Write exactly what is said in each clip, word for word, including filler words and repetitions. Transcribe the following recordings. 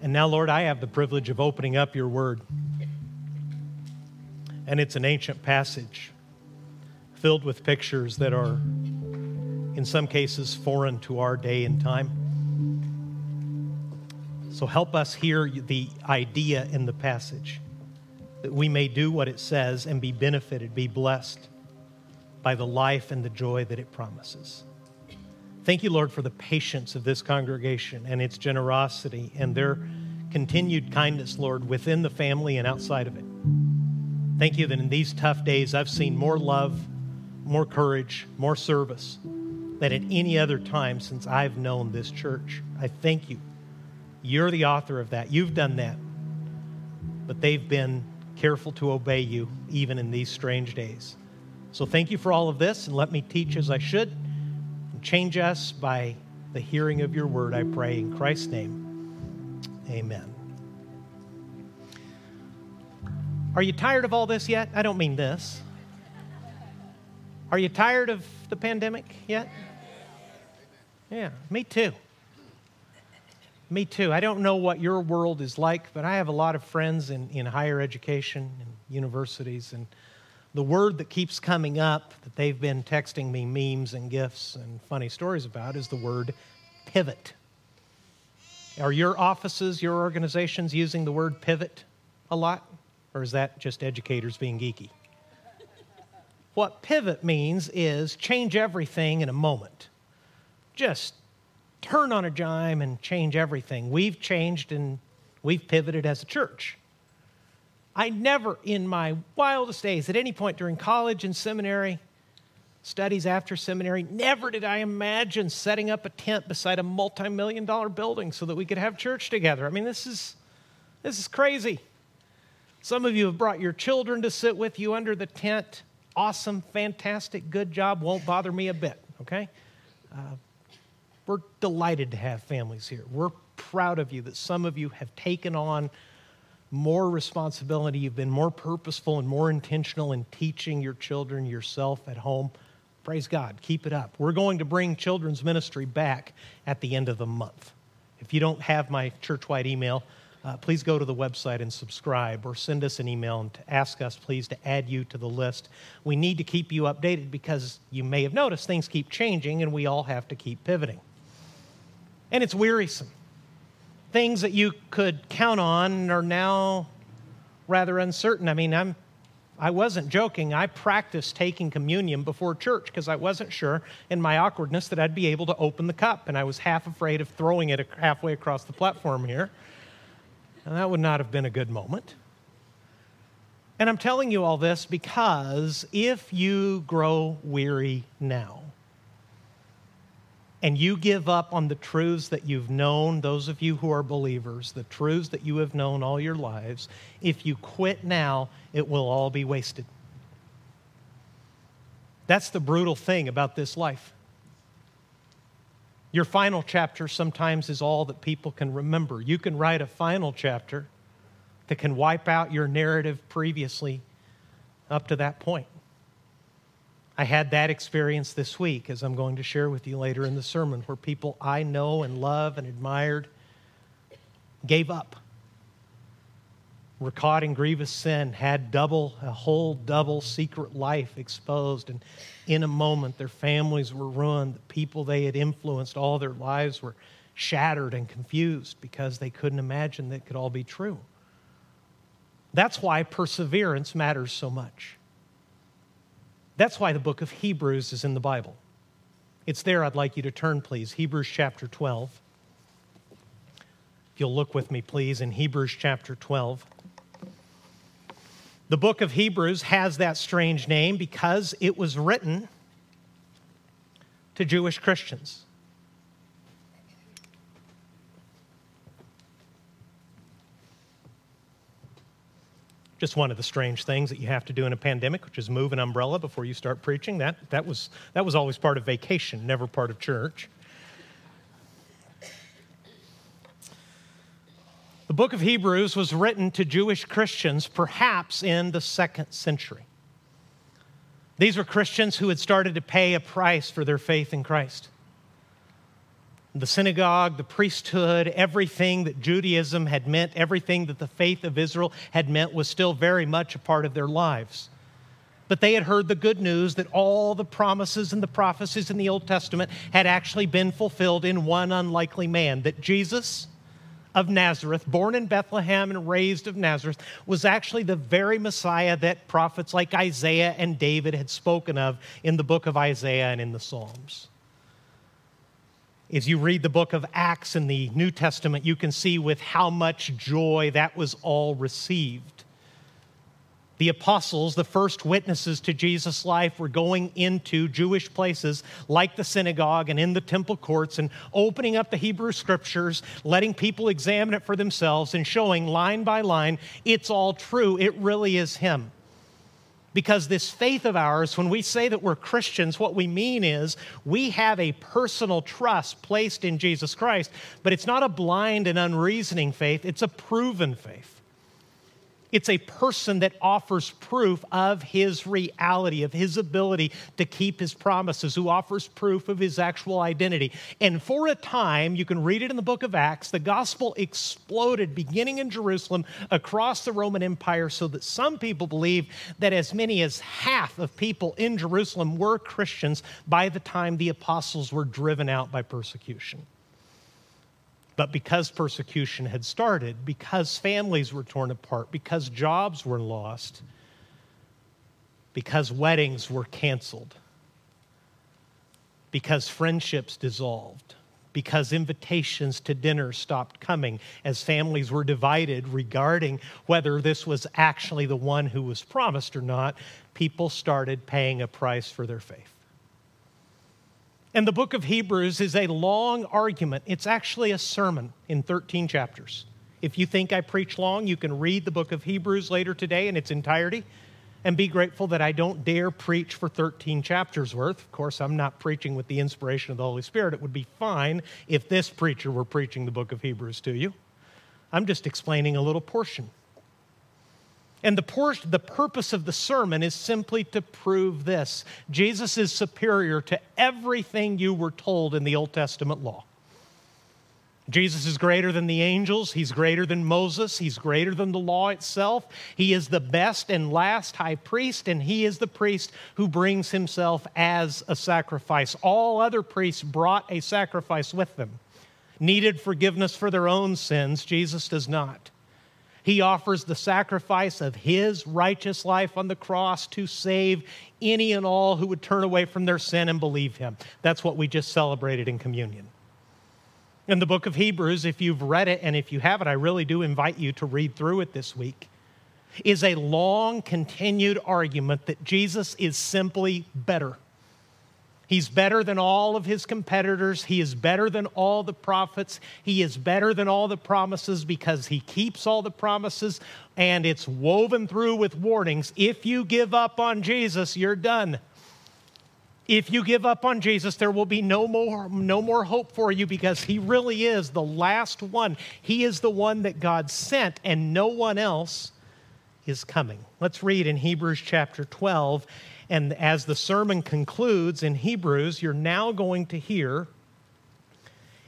And now, Lord, I have the privilege of opening up your word. And it's an ancient passage filled with pictures that are, in some cases, foreign to our day and time. So help us hear the idea in the passage, that we may do what it says and be benefited, be blessed by the life and the joy that it promises. Thank you, Lord, for the patience of this congregation and its generosity and their continued kindness, Lord, within the family and outside of it. Thank you that in these tough days, I've seen more love, more courage, more service than at any other time since I've known this church. I thank you. You're the author of that. You've done that. But they've been careful to obey you even in these strange days. So thank you for all of this, and let me teach as I should. Change us by the hearing of your word, I pray in Christ's name. Amen. Are you tired of all this yet? I don't mean this. Are you tired of the pandemic yet? Yeah, me too. Me too. I don't know what your world is like, but I have a lot of friends in, in higher education and universities, and the word that keeps coming up that they've been texting me memes and gifs and funny stories about is the word pivot. Are your offices, your organizations using the word pivot a lot? Or is that just educators being geeky? What pivot means is change everything in a moment. Just turn on a dime and change everything. We've changed and we've pivoted as a church. I never in my wildest days, at any point during college and seminary, studies after seminary, never did I imagine setting up a tent beside a multi-million dollar building so that we could have church together. I mean, this is this is crazy. Some of you have brought your children to sit with you under the tent. Awesome, fantastic, good job. Won't bother me a bit, okay? Uh, we're delighted to have families here. We're proud of you that some of you have taken on more responsibility. You've been more purposeful and more intentional in teaching your children, yourself at home. Praise God. Keep it up. We're going to bring children's ministry back at the end of the month. If you don't have my church-wide email, uh, please go to the website and subscribe, or send us an email and ask us, please, to add you to the list. We need to keep you updated because you may have noticed things keep changing and we all have to keep pivoting. And it's wearisome. Things that you could count on are now rather uncertain. I mean, I'm, I wasn't joking. I practiced taking communion before church because I wasn't sure in my awkwardness that I'd be able to open the cup, and I was half afraid of throwing it halfway across the platform here. And that would not have been a good moment. And I'm telling you all this because if you grow weary now, and you give up on the truths that you've known, those of you who are believers, the truths that you have known all your lives, if you quit now, it will all be wasted. That's the brutal thing about this life. Your final chapter sometimes is all that people can remember. You can write a final chapter that can wipe out your narrative previously up to that point. I had that experience this week, as I'm going to share with you later in the sermon, where people I know and love and admired gave up, were caught in grievous sin, had double, a whole double secret life exposed, and in a moment their families were ruined, the people they had influenced all their lives were shattered and confused because they couldn't imagine that it could all be true. That's why perseverance matters so much. That's why the book of Hebrews is in the Bible. It's there. I'd like you to turn, please. Hebrews chapter twelve. If you'll look with me, please, in Hebrews chapter twelve. The book of Hebrews has that strange name because it was written to Jewish Christians. Just one of the strange things that you have to do in a pandemic, which is move an umbrella before you start preaching. That that was that was always part of vacation, never part of church. The book of Hebrews was written to Jewish Christians, perhaps in the second century. These were Christians who had started to pay a price for their faith in Christ. the synagogue, the priesthood, everything that Judaism had meant, everything that the faith of Israel had meant was still very much a part of their lives. But they had heard the good news that all the promises and the prophecies in the Old Testament had actually been fulfilled in one unlikely man, that Jesus of Nazareth, born in Bethlehem and raised of Nazareth, was actually the very Messiah that prophets like Isaiah and David had spoken of in the book of Isaiah and in the Psalms. As you read the book of Acts in the New Testament, you can see with how much joy that was all received. The apostles, the first witnesses to Jesus' life, were going into Jewish places like the synagogue and in the temple courts and opening up the Hebrew Scriptures, letting people examine it for themselves and showing line by line, it's all true, it really is him. Because this faith of ours, when we say that we're Christians, what we mean is we have a personal trust placed in Jesus Christ, but it's not a blind and unreasoning faith, it's a proven faith. It's a person that offers proof of his reality, of his ability to keep his promises, who offers proof of his actual identity. And for a time, you can read it in the book of Acts, the gospel exploded beginning in Jerusalem across the Roman Empire so that some people believe that as many as half of people in Jerusalem were Christians by the time the apostles were driven out by persecution. But because persecution had started, because families were torn apart, because jobs were lost, because weddings were canceled, because friendships dissolved, because invitations to dinner stopped coming, as families were divided regarding whether this was actually the one who was promised or not, people started paying a price for their faith. And the book of Hebrews is a long argument. It's actually a sermon in thirteen chapters. If you think I preach long, you can read the book of Hebrews later today in its entirety and be grateful that I don't dare preach for thirteen chapters worth. Of course, I'm not preaching with the inspiration of the Holy Spirit. It would be fine if this preacher were preaching the book of Hebrews to you. I'm just explaining a little portion. And the, por- the purpose of the sermon is simply to prove this. Jesus is superior to everything you were told in the Old Testament law. Jesus is greater than the angels. He's greater than Moses. He's greater than the law itself. He is the best and last high priest, and he is the priest who brings himself as a sacrifice. All other priests brought a sacrifice with them, needed forgiveness for their own sins. Jesus does not. He offers the sacrifice of his righteous life on the cross to save any and all who would turn away from their sin and believe him. That's what we just celebrated in communion. In the book of Hebrews, if you've read it, and if you haven't, I really do invite you to read through it this week, is a long continued argument that Jesus is simply better. He's better than all of his competitors. He is better than all the prophets. He is better than all the promises because he keeps all the promises, and it's woven through with warnings. If you give up on Jesus, you're done. If you give up on Jesus, there will be no more, no more hope for you because he really is the last one. He is the one that God sent, and no one else is coming. Let's read in Hebrews chapter twelve. And as the sermon concludes in Hebrews, you're now going to hear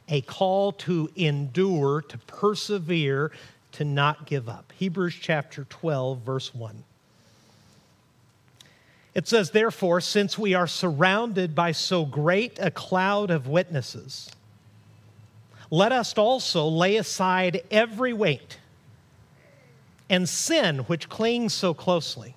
a call to endure, to persevere, to not give up. Hebrews chapter twelve, verse one. It says, "Therefore, since we are surrounded by so great a cloud of witnesses, let us also lay aside every weight and sin which clings so closely.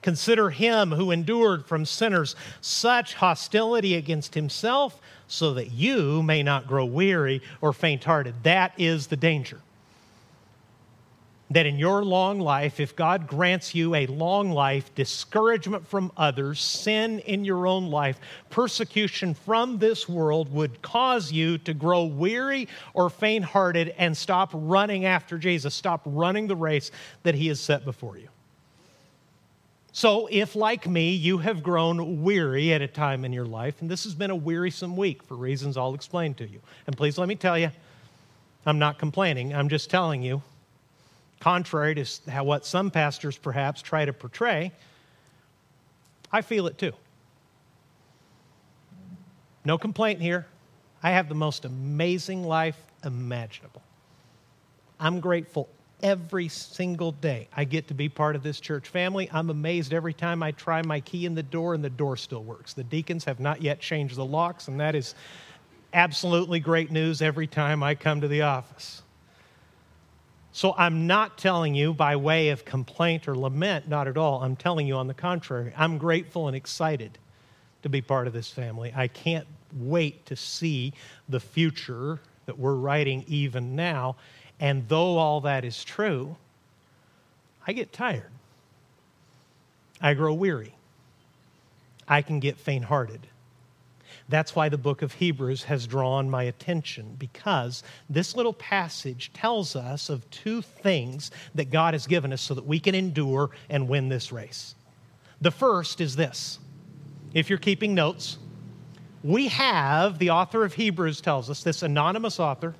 "consider him who endured from sinners such hostility against himself, so that you may not grow weary or faint-hearted." That is the danger. that in your long life, if God grants you a long life, discouragement from others, sin in your own life, persecution from this world would cause you to grow weary or faint-hearted and stop running after Jesus, stop running the race that he has set before you. So if, like me, you have grown weary at a time in your life, and this has been a wearisome week for reasons I'll explain to you, and please let me tell you, I'm not complaining, I'm just telling you, contrary to how, what some pastors perhaps try to portray, I feel it too. No complaint here. I have the most amazing life imaginable. I'm grateful every single day I get to be part of this church family. I'm amazed every time I try my key in the door and the door still works. The deacons have not yet changed the locks, and that is absolutely great news every time I come to the office. So I'm not telling you by way of complaint or lament, not at all. I'm telling you on the contrary. I'm grateful and excited to be part of this family. I can't wait to see the future that we're writing even now. And though all that is true, I get tired. I grow weary. I can get faint-hearted. That's why the book of Hebrews has drawn my attention, because this little passage tells us of two things that God has given us so that we can endure and win this race. The first is this. If you're keeping notes, we have, the author of Hebrews tells us, this anonymous author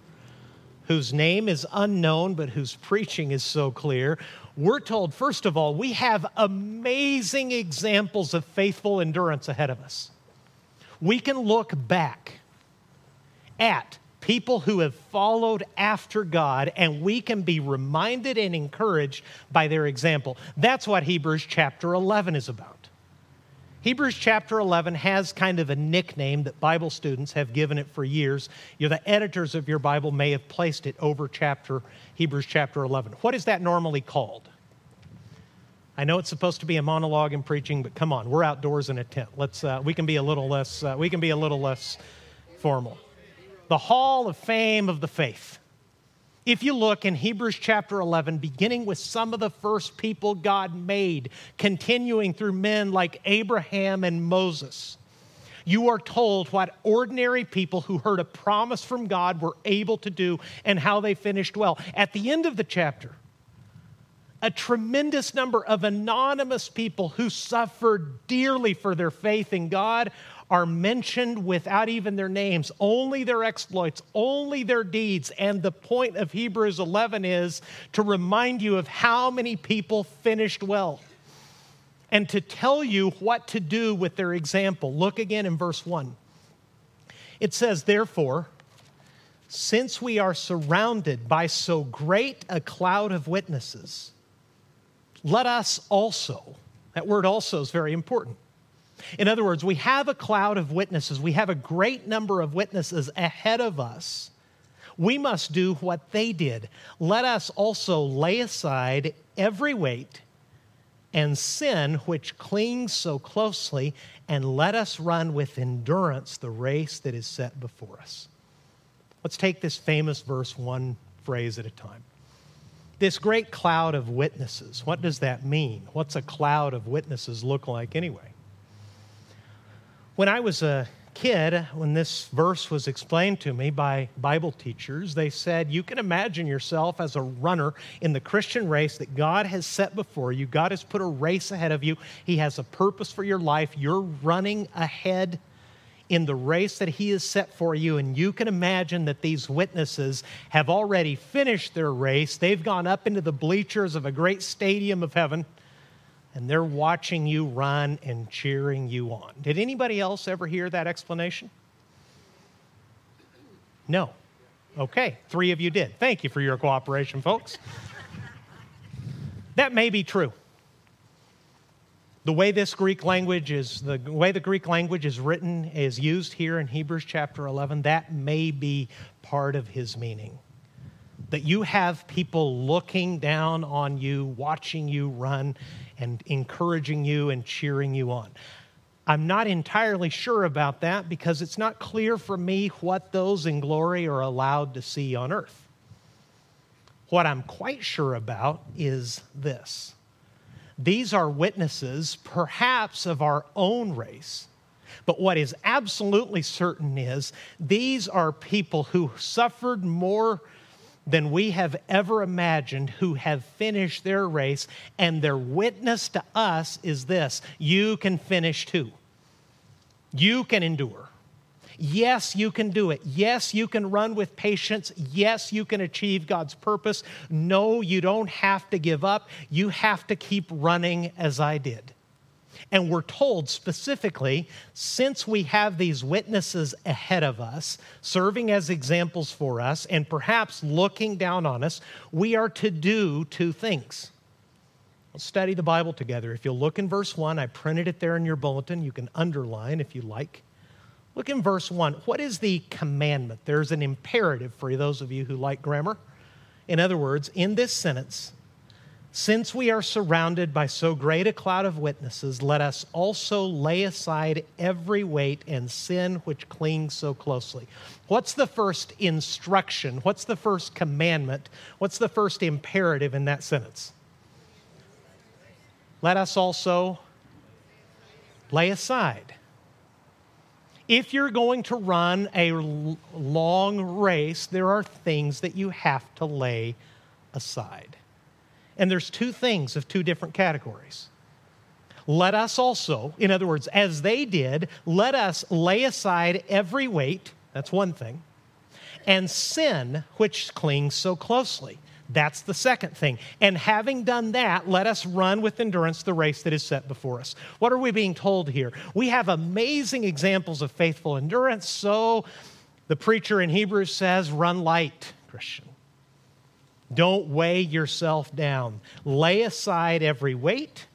whose name is unknown but whose preaching is so clear. We're told, first of all, we have amazing examples of faithful endurance ahead of us. We can look back at people who have followed after God, and we can be reminded and encouraged by their example. That's what Hebrews chapter eleven is about. Hebrews chapter eleven has kind of a nickname that Bible students have given it for years. You know, the editors of your Bible may have placed it over chapter Hebrews chapter eleven. What is that normally called? I know it's supposed to be a monologue and preaching, but come on, we're outdoors in a tent. Let's uh, we can be a little less uh, we can be a little less formal. The Hall of Fame of the Faith. If you look in Hebrews chapter eleven, beginning with some of the first people God made, continuing through men like Abraham and Moses, you are told what ordinary people who heard a promise from God were able to do and how they finished well. At the end of the chapter, a tremendous number of anonymous people who suffered dearly for their faith in God are mentioned without even their names, only their exploits, only their deeds. And the point of Hebrews eleven is to remind you of how many people finished well and to tell you what to do with their example. Look again in verse one. It says, therefore, since we are surrounded by so great a cloud of witnesses, let us also, that word also is very important. In other words, we have a cloud of witnesses. We have a great number of witnesses ahead of us. We must do what they did. Let us also lay aside every weight and sin which clings so closely, and let us run with endurance the race that is set before us. Let's take this famous verse one phrase at a time. This great cloud of witnesses, what does that mean? What's a cloud of witnesses look like anyway? When I was a kid, when this verse was explained to me by Bible teachers, they said, you can imagine yourself as a runner in the Christian race that God has set before you. God has put a race ahead of you. He has a purpose for your life. You're running ahead in the race that he has set for you, and you can imagine that these witnesses have already finished their race. They've gone up into the bleachers of a great stadium of heaven, and they're watching you run and cheering you on. Did anybody else ever hear that explanation? No. Okay, three of you did. Thank you for your cooperation, folks. That may be true. The way this Greek language is, the way the Greek language is written, is used here in Hebrews chapter eleven, that may be part of his meaning. That you have people looking down on you, watching you run, and encouraging you and cheering you on. I'm not entirely sure about that because it's not clear for me what those in glory are allowed to see on earth. What I'm quite sure about is this. These are witnesses, perhaps, of our own race. But what is absolutely certain is these are people who suffered more than we have ever imagined, who have finished their race, and their witness to us is this: you can finish too. You can endure. Yes, you can do it. Yes, you can run with patience. Yes, you can achieve God's purpose. No, you don't have to give up. You have to keep running as I did. And we're told specifically, since we have these witnesses ahead of us, serving as examples for us, and perhaps looking down on us, we are to do two things. Let's study the Bible together. If you'll look in verse one, I printed it there in your bulletin. You can underline if you like. Look in verse one. What is the commandment? There's an imperative for those of you who like grammar. In other words, in this sentence, since we are surrounded by so great a cloud of witnesses, let us also lay aside every weight and sin which clings so closely. What's the first instruction? What's the first commandment? What's the first imperative in that sentence? Let us also lay aside. If you're going to run a long race, there are things that you have to lay aside. And there's two things of two different categories. Let us also, in other words, as they did, let us lay aside every weight, that's one thing, and sin which clings so closely, that's the second thing. And having done that, let us run with endurance the race that is set before us. What are we being told here? We have amazing examples of faithful endurance, so the preacher in Hebrews says, run light, Christian. Don't weigh yourself down. Lay aside every weight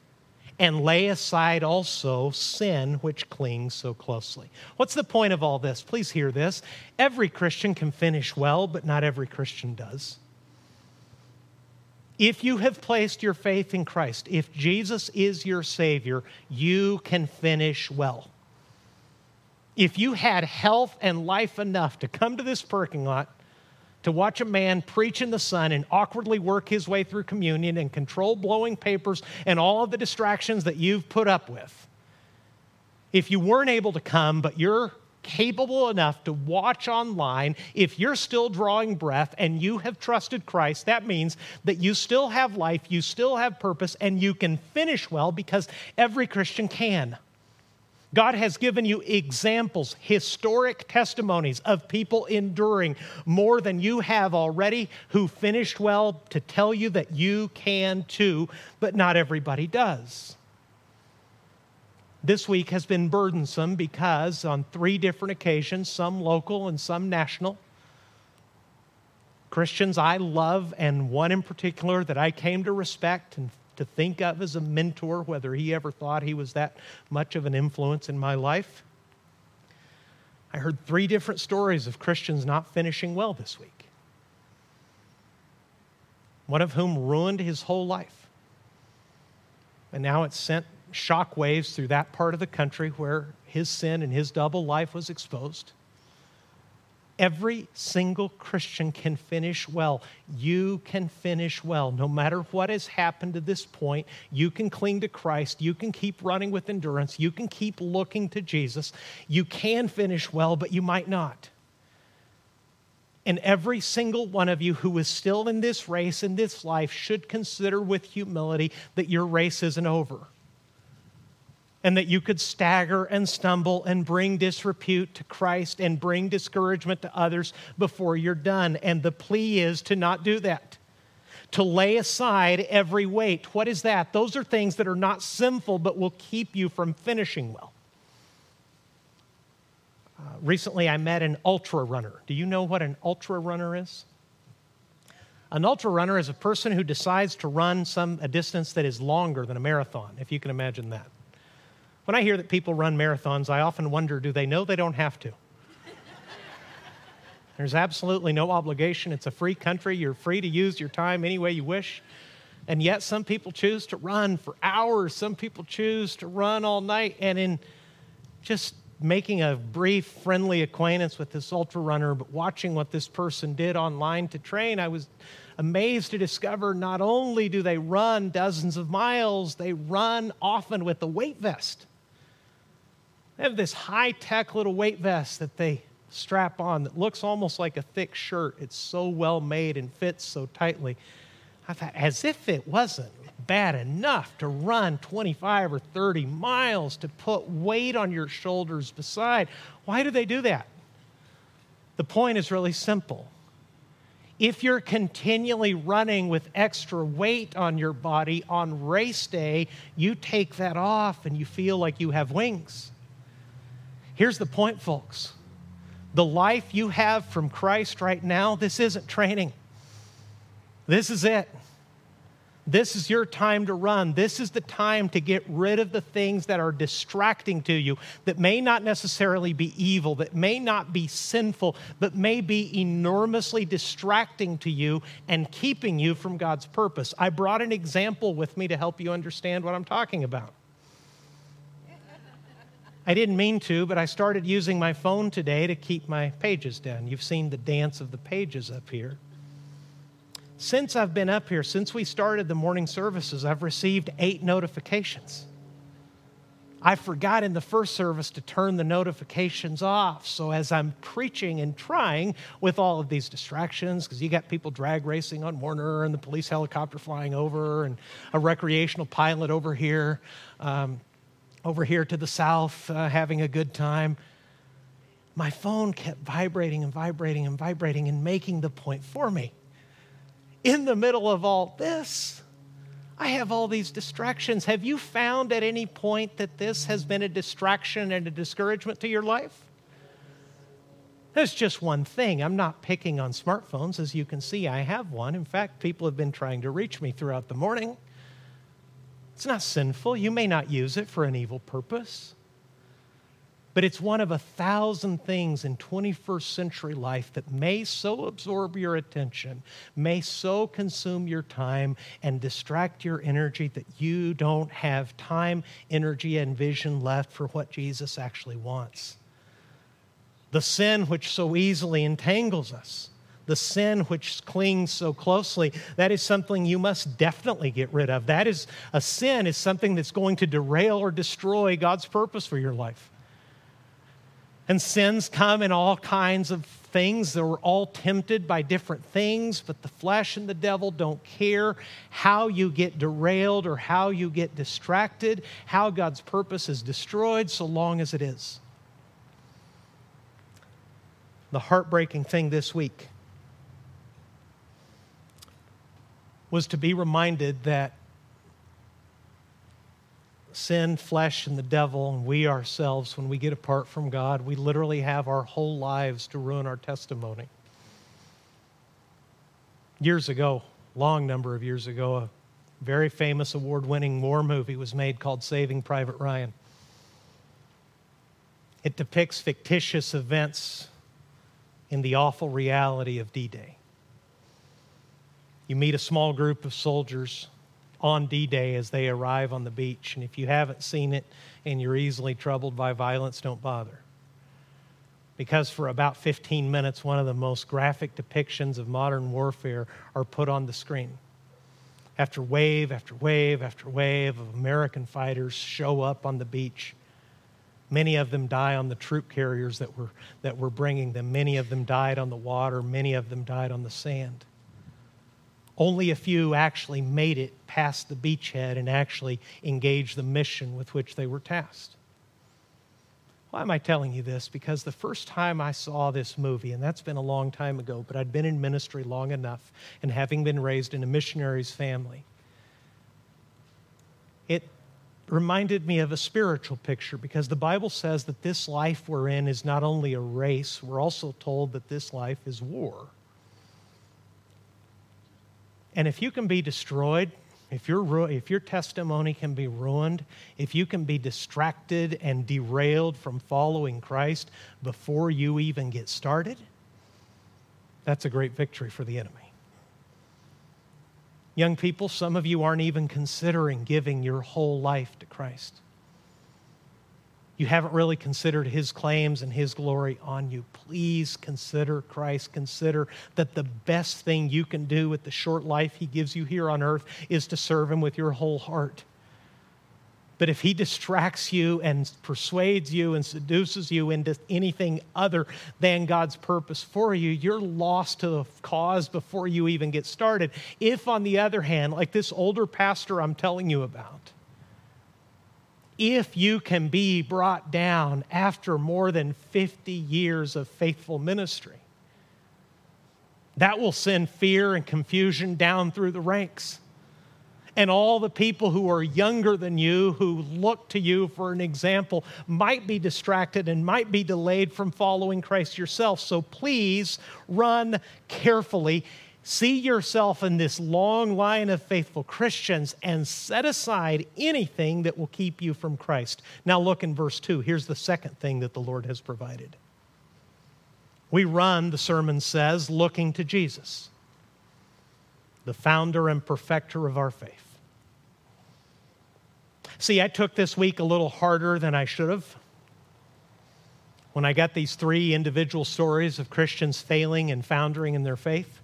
and lay aside also sin which clings so closely. What's the point of all this? Please hear this. Every Christian can finish well, but not every Christian does. If you have placed your faith in Christ, if Jesus is your Savior, you can finish well. If you had health and life enough to come to this parking lot, to watch a man preach in the sun and awkwardly work his way through communion and control blowing papers and all of the distractions that you've put up with. If you weren't able to come, but you're capable enough to watch online, if you're still drawing breath and you have trusted Christ, that means that you still have life, you still have purpose, and you can finish well because every Christian can. God has given you examples, historic testimonies of people enduring more than you have already who finished well to tell you that you can too, but not everybody does. This week has been burdensome because on three different occasions, some local and some national, Christians I love and one in particular that I came to respect and to think of as a mentor, whether he ever thought he was that much of an influence in my life. I heard three different stories of Christians not finishing well this week. One of whom ruined his whole life. And now it's sent shockwaves through that part of the country where his sin and his double life was exposed. Every single Christian can finish well. You can finish well. No matter what has happened to this point, you can cling to Christ. You can keep running with endurance. You can keep looking to Jesus. You can finish well, but you might not. And every single one of you who is still in this race, in this life, should consider with humility that your race isn't over. And that you could stagger and stumble and bring disrepute to Christ and bring discouragement to others before you're done. And the plea is to not do that, to lay aside every weight. What is that? Those are things that are not sinful but will keep you from finishing well. Uh, recently, I met an ultra runner. Do you know what an ultra runner is? An ultra runner is a person who decides to run some a distance that is longer than a marathon, if you can imagine that. When I hear that people run marathons, I often wonder, do they know they don't have to? There's absolutely no obligation. It's a free country. You're free to use your time any way you wish. And yet some people choose to run for hours. Some people choose to run all night. And in just making a brief, friendly acquaintance with this ultra runner, but watching what this person did online to train, I was amazed to discover not only do they run dozens of miles, they run often with a weight vest. They have this high-tech little weight vest that they strap on that looks almost like a thick shirt. It's so well made and fits so tightly. I thought, as if it wasn't bad enough to run twenty-five or thirty miles, to put weight on your shoulders beside. Why do they do that? The point is really simple. If you're continually running with extra weight on your body on race day, you take that off and you feel like you have wings. Here's the point, folks. The life you have from Christ right now, this isn't training. This is it. This is your time to run. This is the time to get rid of the things that are distracting to you, that may not necessarily be evil, that may not be sinful, but may be enormously distracting to you and keeping you from God's purpose. I brought an example with me to help you understand what I'm talking about. I didn't mean to, but I started using my phone today to keep my pages down. You've seen the dance of the pages up here. Since I've been up here, since we started the morning services, I've received eight notifications. I forgot in the first service to turn the notifications off. So as I'm preaching and trying with all of these distractions, because you got people drag racing on Warner and the police helicopter flying over and a recreational pilot over here, um, over here to the south, uh, having a good time. My phone kept vibrating and vibrating and vibrating and making the point for me. In the middle of all this, I have all these distractions. Have you found at any point that this has been a distraction and a discouragement to your life? That's just one thing. I'm not picking on smartphones. As you can see, I have one. In fact, people have been trying to reach me throughout the morning. It's not sinful. You may not use it for an evil purpose. But it's one of a thousand things in twenty-first century life that may so absorb your attention, may so consume your time and distract your energy that you don't have time, energy, and vision left for what Jesus actually wants. The sin which so easily entangles us, the sin which clings so closely, that is something you must definitely get rid of. That is, a sin is something that's going to derail or destroy God's purpose for your life. And sins come in all kinds of things. We're all tempted by different things, but the flesh and the devil don't care how you get derailed or how you get distracted, how God's purpose is destroyed, so long as it is. The heartbreaking thing this week was to be reminded that sin, flesh, and the devil, and we ourselves, when we get apart from God, we literally have our whole lives to ruin our testimony. Years ago, long number of years ago, a very famous award-winning war movie was made called Saving Private Ryan. It depicts fictitious events in the awful reality of D-Day. You meet a small group of soldiers on D-Day as they arrive on the beach. And if you haven't seen it and you're easily troubled by violence, don't bother. Because for about fifteen minutes, one of the most graphic depictions of modern warfare are put on the screen. After wave after wave after wave of American fighters show up on the beach. Many of them die on the troop carriers that were, that were bringing them. Many of them died on the water. Many of them died on the sand. Only a few actually made it past the beachhead and actually engaged the mission with which they were tasked. Why am I telling you this? Because the first time I saw this movie, and that's been a long time ago, but I'd been in ministry long enough, and having been raised in a missionary's family, it reminded me of a spiritual picture, because the Bible says that this life we're in is not only a race, we're also told that this life is war. And if you can be destroyed, if your ru- if your testimony can be ruined, if you can be distracted and derailed from following Christ before you even get started, that's a great victory for the enemy. Young people, some of you aren't even considering giving your whole life to Christ. you haven't really considered his claims and his glory on you. Please consider Christ. Consider that the best thing you can do with the short life he gives you here on earth is to serve him with your whole heart. But if he distracts you and persuades you and seduces you into anything other than God's purpose for you, you're lost to the cause before you even get started. If, on the other hand, like this older pastor I'm telling you about, if you can be brought down after more than fifty years of faithful ministry, that will send fear and confusion down through the ranks. And all the people who are younger than you, who look to you for an example, might be distracted and might be delayed from following Christ yourself. So please run carefully. See yourself in this long line of faithful Christians and set aside anything that will keep you from Christ. Now look in verse two. Here's the second thing that the Lord has provided. We run, the sermon says, looking to Jesus, the founder and perfecter of our faith. See, I took this week a little harder than I should have. When I got these three individual stories of Christians failing and foundering in their faith,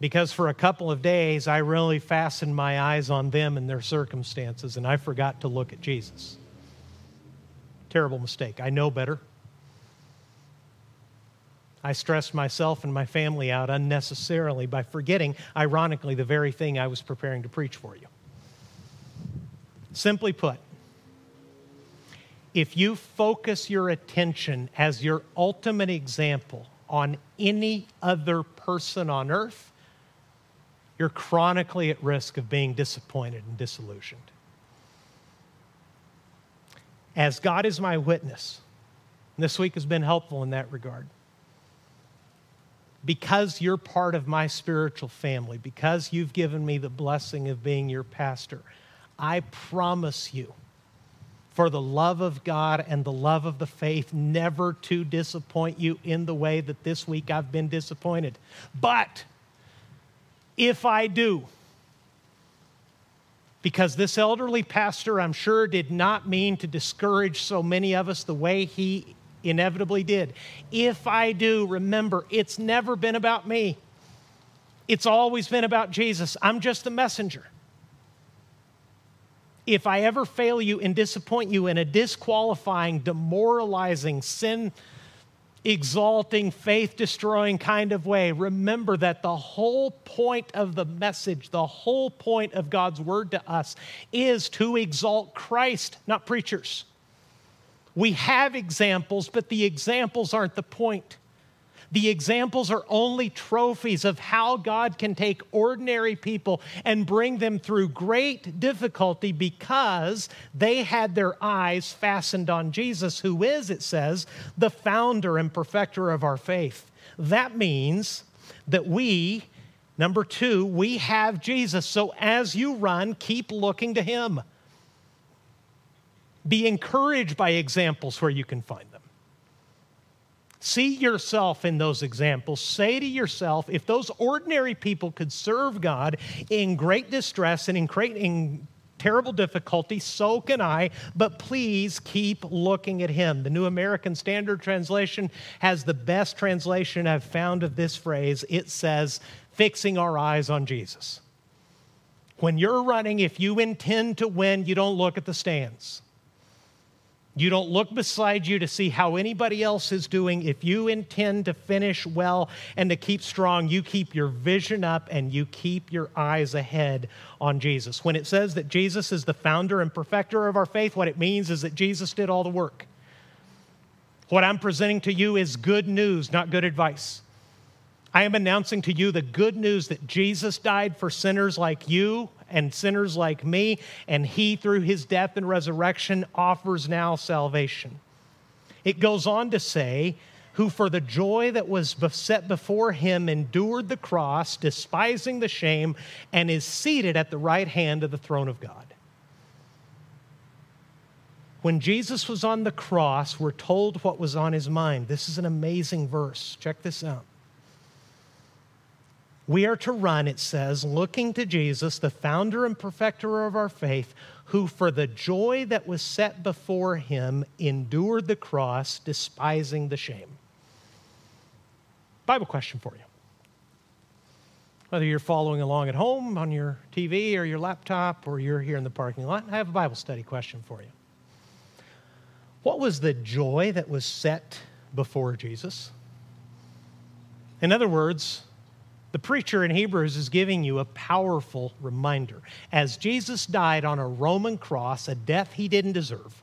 because for a couple of days, I really fastened my eyes on them and their circumstances, and I forgot to look at Jesus. Terrible mistake. I know better. I stressed myself and my family out unnecessarily by forgetting, ironically, the very thing I was preparing to preach for you. Simply put, if you focus your attention as your ultimate example on any other person on earth, you're chronically at risk of being disappointed and disillusioned. As God is my witness, this week has been helpful in that regard. Because you're part of my spiritual family, because you've given me the blessing of being your pastor, I promise you, for the love of God and the love of the faith, never to disappoint you in the way that this week I've been disappointed. But if I do, because this elderly pastor, I'm sure, did not mean to discourage so many of us the way he inevitably did. If I do, remember, it's never been about me. It's always been about Jesus. I'm just the messenger. If I ever fail you and disappoint you in a disqualifying, demoralizing, sin-exalting, faith-destroying kind of way, remember that the whole point of the message, the whole point of God's word to us is to exalt Christ, not preachers. We have examples, but the examples aren't the point. The examples are only trophies of how God can take ordinary people and bring them through great difficulty because they had their eyes fastened on Jesus, who is, it says, the founder and perfecter of our faith. That means that we, number two, we have Jesus. So as you run, keep looking to him. Be encouraged by examples where you can find them. See yourself in those examples. Say to yourself, if those ordinary people could serve God in great distress and in, great, in terrible difficulty, so can I, but please keep looking at him. The New American Standard Translation has the best translation I've found of this phrase. It says, fixing our eyes on Jesus. When you're running, if you intend to win, you don't look at the stands. You don't look beside you to see how anybody else is doing. If you intend to finish well and to keep strong, you keep your vision up and you keep your eyes ahead on Jesus. When it says that Jesus is the founder and perfecter of our faith, what it means is that Jesus did all the work. What I'm presenting to you is good news, not good advice. I am announcing to you the good news that Jesus died for sinners like you and sinners like me, and he, through his death and resurrection, offers now salvation. It goes on to say, who for the joy that was set before him endured the cross, despising the shame, and is seated at the right hand of the throne of God. When Jesus was on the cross, we're told what was on his mind. This is an amazing verse. Check this out. We are to run, it says, looking to Jesus, the founder and perfecter of our faith, who for the joy that was set before him endured the cross, despising the shame. Bible question for you. Whether you're following along at home on your T V or your laptop or you're here in the parking lot, I have a Bible study question for you. What was the joy that was set before Jesus? In other words, the preacher in Hebrews is giving you a powerful reminder. As Jesus died on a Roman cross, a death he didn't deserve,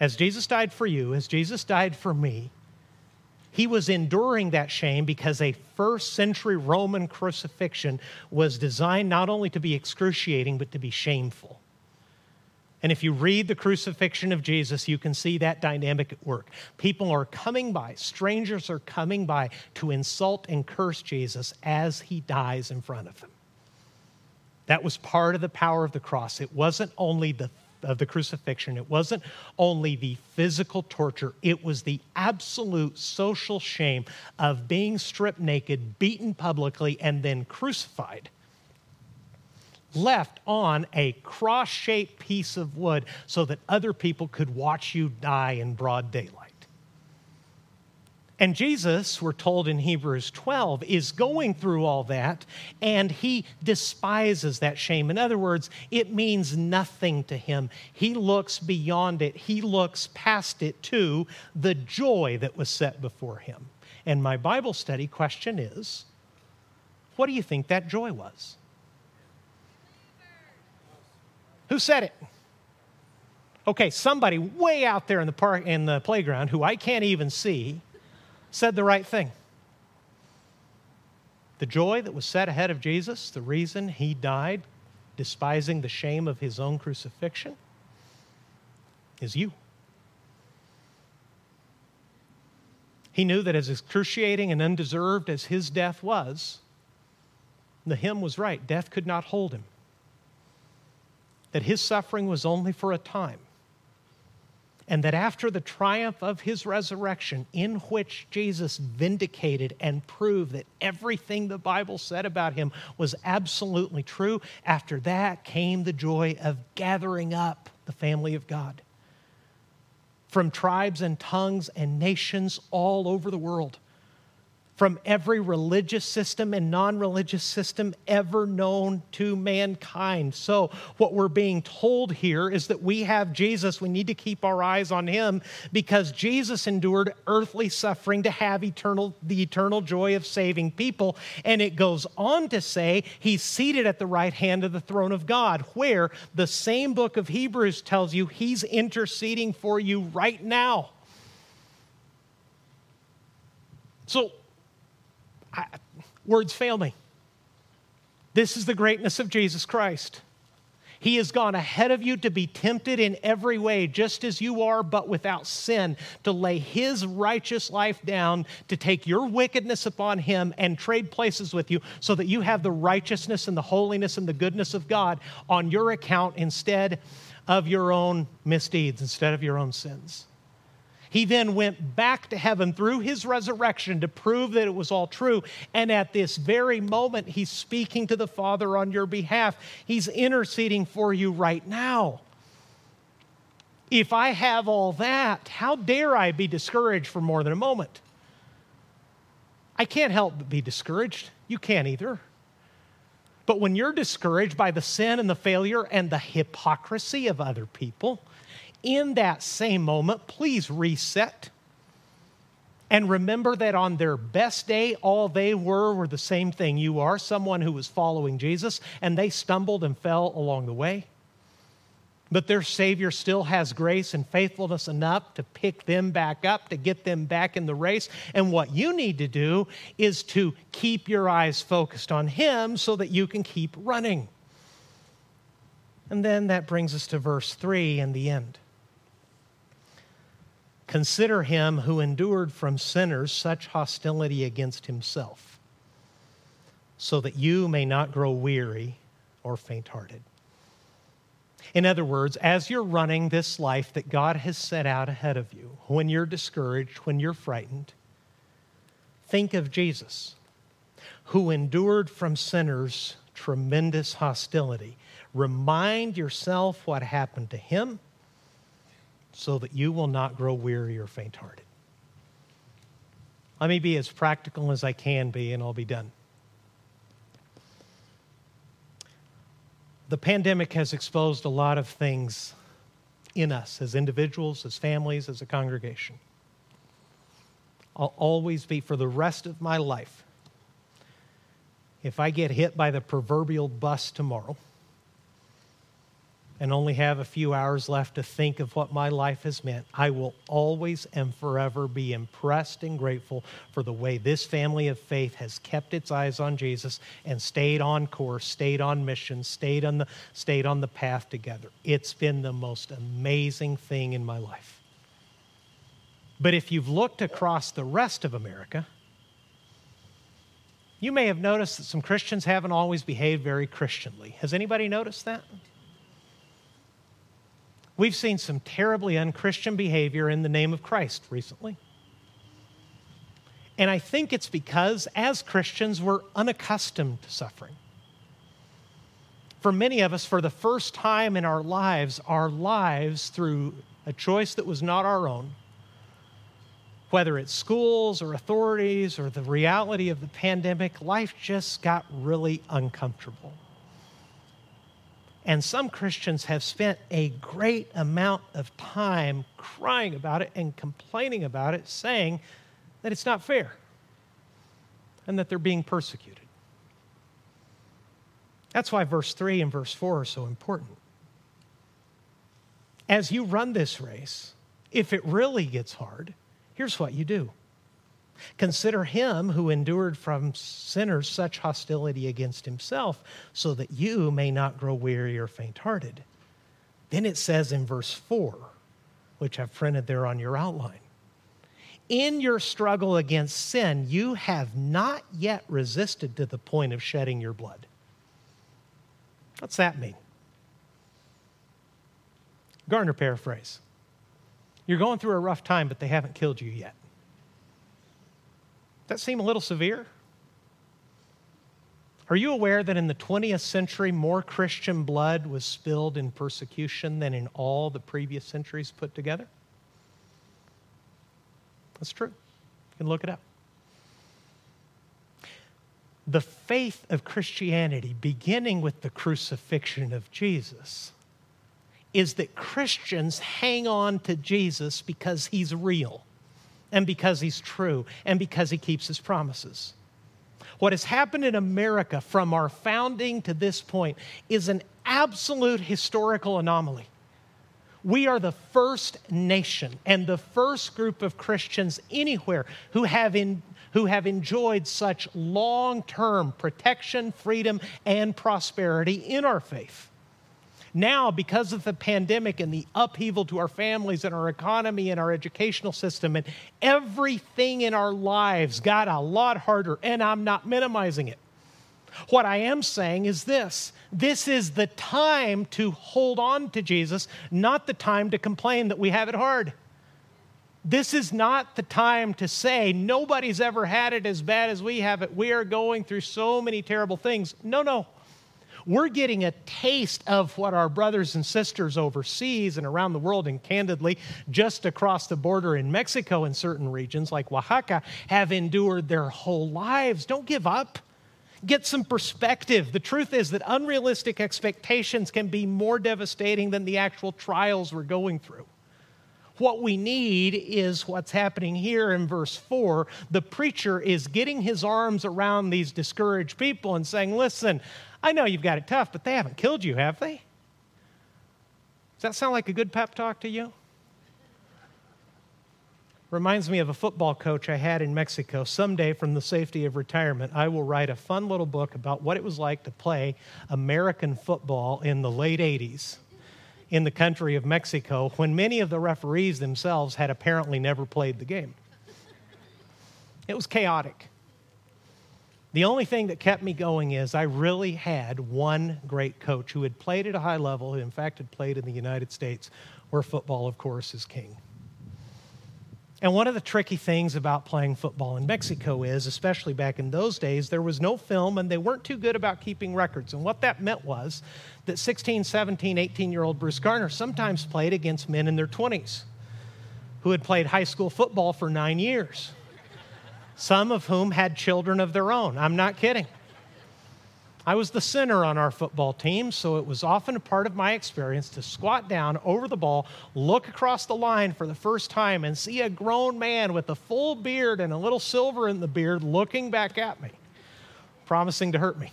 as Jesus died for you, as Jesus died for me, he was enduring that shame because a first century Roman crucifixion was designed not only to be excruciating, but to be shameful. And if you read the crucifixion of Jesus, you can see that dynamic at work. People are coming by, strangers are coming by to insult and curse Jesus as he dies in front of them. That was part of the power of the cross. It wasn't only the of the crucifixion. It wasn't only the physical torture. It was the absolute social shame of being stripped naked, beaten publicly, and then crucified, left on a cross-shaped piece of wood so that other people could watch you die in broad daylight. And Jesus, we're told in Hebrews twelve, is going through all that, and he despises that shame. In other words, it means nothing to him. He looks beyond it. He looks past it to the joy that was set before him. And my Bible study question is, what do you think that joy was? Who said it? Okay, somebody way out there in the park, in the playground who I can't even see said the right thing. The joy that was set ahead of Jesus, the reason he died, despising the shame of his own crucifixion, is you. He knew that as excruciating and undeserved as his death was, the hymn was right. Death could not hold him. That his suffering was only for a time. And that after the triumph of his resurrection, in which Jesus vindicated and proved that everything the Bible said about him was absolutely true, after that came the joy of gathering up the family of God from tribes and tongues and nations all over the world, from every religious system and non-religious system ever known to mankind. So what we're being told here is that we have Jesus. We need to keep our eyes on him because Jesus endured earthly suffering to have eternal, the eternal joy of saving people. And it goes on to say he's seated at the right hand of the throne of God, where the same book of Hebrews tells you he's interceding for you right now. So, I, words fail me. This is the greatness of Jesus Christ. He has gone ahead of you to be tempted in every way, just as you are, but without sin, to lay his righteous life down, to take your wickedness upon him and trade places with you so that you have the righteousness and the holiness and the goodness of God on your account instead of your own misdeeds, instead of your own sins. He then went back to heaven through his resurrection to prove that it was all true. And at this very moment, he's speaking to the Father on your behalf. He's interceding for you right now. If I have all that, how dare I be discouraged for more than a moment? I can't help but be discouraged. You can't either. But when you're discouraged by the sin and the failure and the hypocrisy of other people, in that same moment, please reset and remember that on their best day, all they were were the same thing you are, someone who was following Jesus, and they stumbled and fell along the way. But their Savior still has grace and faithfulness enough to pick them back up, to get them back in the race. And what you need to do is to keep your eyes focused on him so that you can keep running. And then that brings us to verse three in the end. Consider him who endured from sinners such hostility against himself, so that you may not grow weary or faint-hearted. In other words, as you're running this life that God has set out ahead of you, when you're discouraged, when you're frightened, think of Jesus, who endured from sinners tremendous hostility. Remind yourself what happened to him so that you will not grow weary or faint-hearted. Let me be as practical as I can be, and I'll be done. The pandemic has exposed a lot of things in us as individuals, as families, as a congregation. I'll always be, for the rest of my life, if I get hit by the proverbial bus tomorrow and only have a few hours left to think of what my life has meant, I will always and forever be impressed and grateful for the way this family of faith has kept its eyes on Jesus and stayed on course, stayed on mission, stayed on the, stayed on the path together. It's been the most amazing thing in my life. But if you've looked across the rest of America, you may have noticed that some Christians haven't always behaved very Christianly. Has anybody noticed that? We've seen some terribly unchristian behavior in the name of Christ recently. And I think it's because, as Christians, we're unaccustomed to suffering. For many of us, for the first time in our lives, our lives, through a choice that was not our own, whether it's schools or authorities or the reality of the pandemic, life just got really uncomfortable. And some Christians have spent a great amount of time crying about it and complaining about it, saying that it's not fair and that they're being persecuted. That's why verse three and verse four are so important. As you run this race, if it really gets hard, here's what you do. Consider him who endured from sinners such hostility against himself, so that you may not grow weary or faint-hearted. Then it says in verse four, which I've printed there on your outline, in your struggle against sin, you have not yet resisted to the point of shedding your blood. What's that mean? Garner paraphrase. You're going through a rough time, but they haven't killed you yet. That seem a little severe? Are you aware that in the twentieth century, more Christian blood was spilled in persecution than in all the previous centuries put together? That's true. You can look it up. The faith of Christianity, beginning with the crucifixion of Jesus, is that Christians hang on to Jesus because he's real, and because he's true, and because he keeps his promises. What has happened in America from our founding to this point is an absolute historical anomaly. We are the first nation and the first group of Christians anywhere who have, in, who have enjoyed such long-term protection, freedom, and prosperity in our faith. Now, because of the pandemic and the upheaval to our families and our economy and our educational system and everything in our lives got a lot harder, and I'm not minimizing it. What I am saying is this. This is the time to hold on to Jesus, not the time to complain that we have it hard. This is not the time to say, nobody's ever had it as bad as we have it. We are going through so many terrible things. No, no. We're getting a taste of what our brothers and sisters overseas and around the world, and candidly, just across the border in Mexico in certain regions like Oaxaca, have endured their whole lives. Don't give up. Get some perspective. The truth is that unrealistic expectations can be more devastating than the actual trials we're going through. What we need is what's happening here in verse four. The preacher is getting his arms around these discouraged people and saying, listen, I know you've got it tough, but they haven't killed you, have they? Does that sound like a good pep talk to you? Reminds me of a football coach I had in Mexico. Someday, from the safety of retirement, I will write a fun little book about what it was like to play American football in the late eighties in the country of Mexico, when many of the referees themselves had apparently never played the game. It was chaotic. The only thing that kept me going is I really had one great coach who had played at a high level, who in fact had played in the United States, where football, of course, is king. And one of the tricky things about playing football in Mexico is, especially back in those days, there was no film and they weren't too good about keeping records. And what that meant was that sixteen, seventeen, eighteen-year-old Bruce Garner sometimes played against men in their twenties who had played high school football for nine years, some of whom had children of their own. I'm not kidding. I was the center on our football team, so it was often a part of my experience to squat down over the ball, look across the line for the first time, and see a grown man with a full beard and a little silver in the beard looking back at me, promising to hurt me.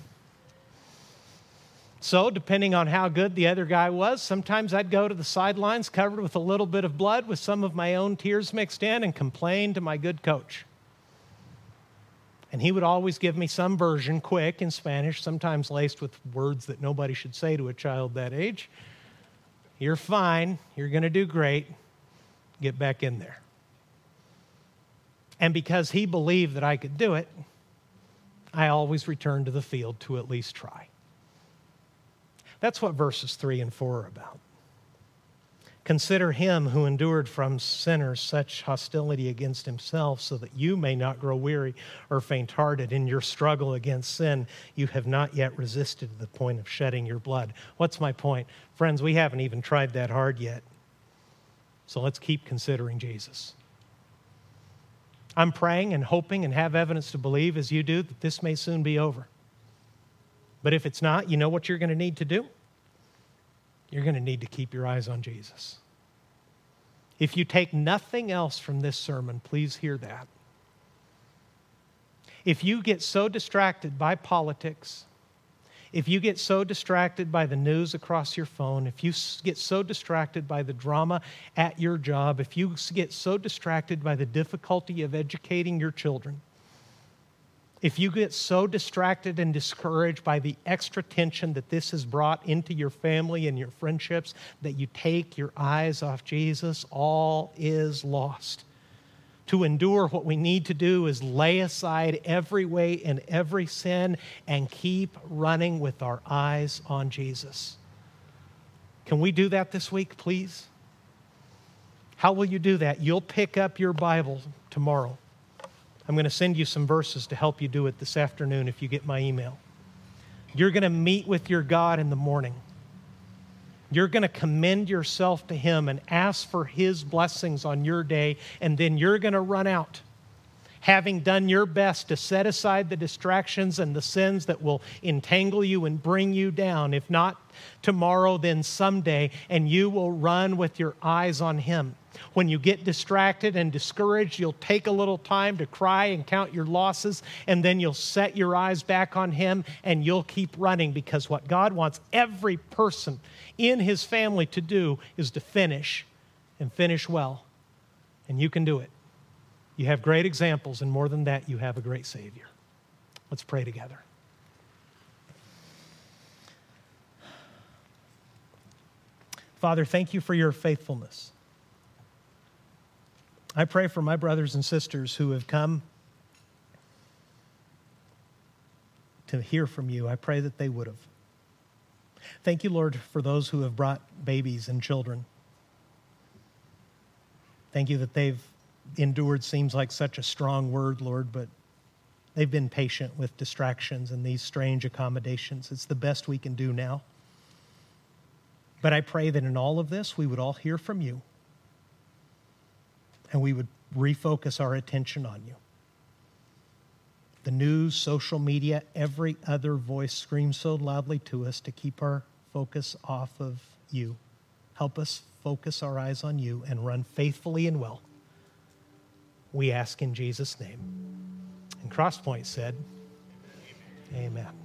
So, depending on how good the other guy was, sometimes I'd go to the sidelines covered with a little bit of blood with some of my own tears mixed in and complain to my good coach. And he would always give me some version, quick, in Spanish, sometimes laced with words that nobody should say to a child that age. You're fine. You're going to do great. Get back in there. And because he believed that I could do it, I always returned to the field to at least try. That's what verses three and four are about. Consider him who endured from sinners such hostility against himself, so that you may not grow weary or faint-hearted in your struggle against sin. You have not yet resisted to the point of shedding your blood. What's my point? Friends, we haven't even tried that hard yet. So let's keep considering Jesus. I'm praying and hoping and have evidence to believe, as you do, that this may soon be over. But if it's not, you know what you're going to need to do? You're going to need to keep your eyes on Jesus. If you take nothing else from this sermon, please hear that. If you get so distracted by politics, if you get so distracted by the news across your phone, if you get so distracted by the drama at your job, if you get so distracted by the difficulty of educating your children, if you get so distracted and discouraged by the extra tension that this has brought into your family and your friendships that you take your eyes off Jesus, all is lost. To endure, what we need to do is lay aside every weight and every sin and keep running with our eyes on Jesus. Can we do that this week, please? How will you do that? You'll pick up your Bible tomorrow. I'm going to send you some verses to help you do it this afternoon if you get my email. You're going to meet with your God in the morning. You're going to commend yourself to Him and ask for His blessings on your day, and then you're going to run out, having done your best to set aside the distractions and the sins that will entangle you and bring you down. If not tomorrow, then someday, and you will run with your eyes on Him. When you get distracted and discouraged, you'll take a little time to cry and count your losses, and then you'll set your eyes back on Him, and you'll keep running, because what God wants every person in His family to do is to finish, and finish well, and you can do it. You have great examples, and more than that, you have a great Savior. Let's pray together. Father, thank you for your faithfulness. I pray for my brothers and sisters who have come to hear from you. I pray that they would have. Thank you, Lord, for those who have brought babies and children. Thank you that they've endured, seems like such a strong word, Lord, but they've been patient with distractions and these strange accommodations. It's the best we can do now. But I pray that in all of this, we would all hear from you, and we would refocus our attention on you. The news, social media, every other voice screams so loudly to us to keep our focus off of you. Help us focus our eyes on you and run faithfully and well. We ask in Jesus' name. And Crosspoint said, amen. Amen.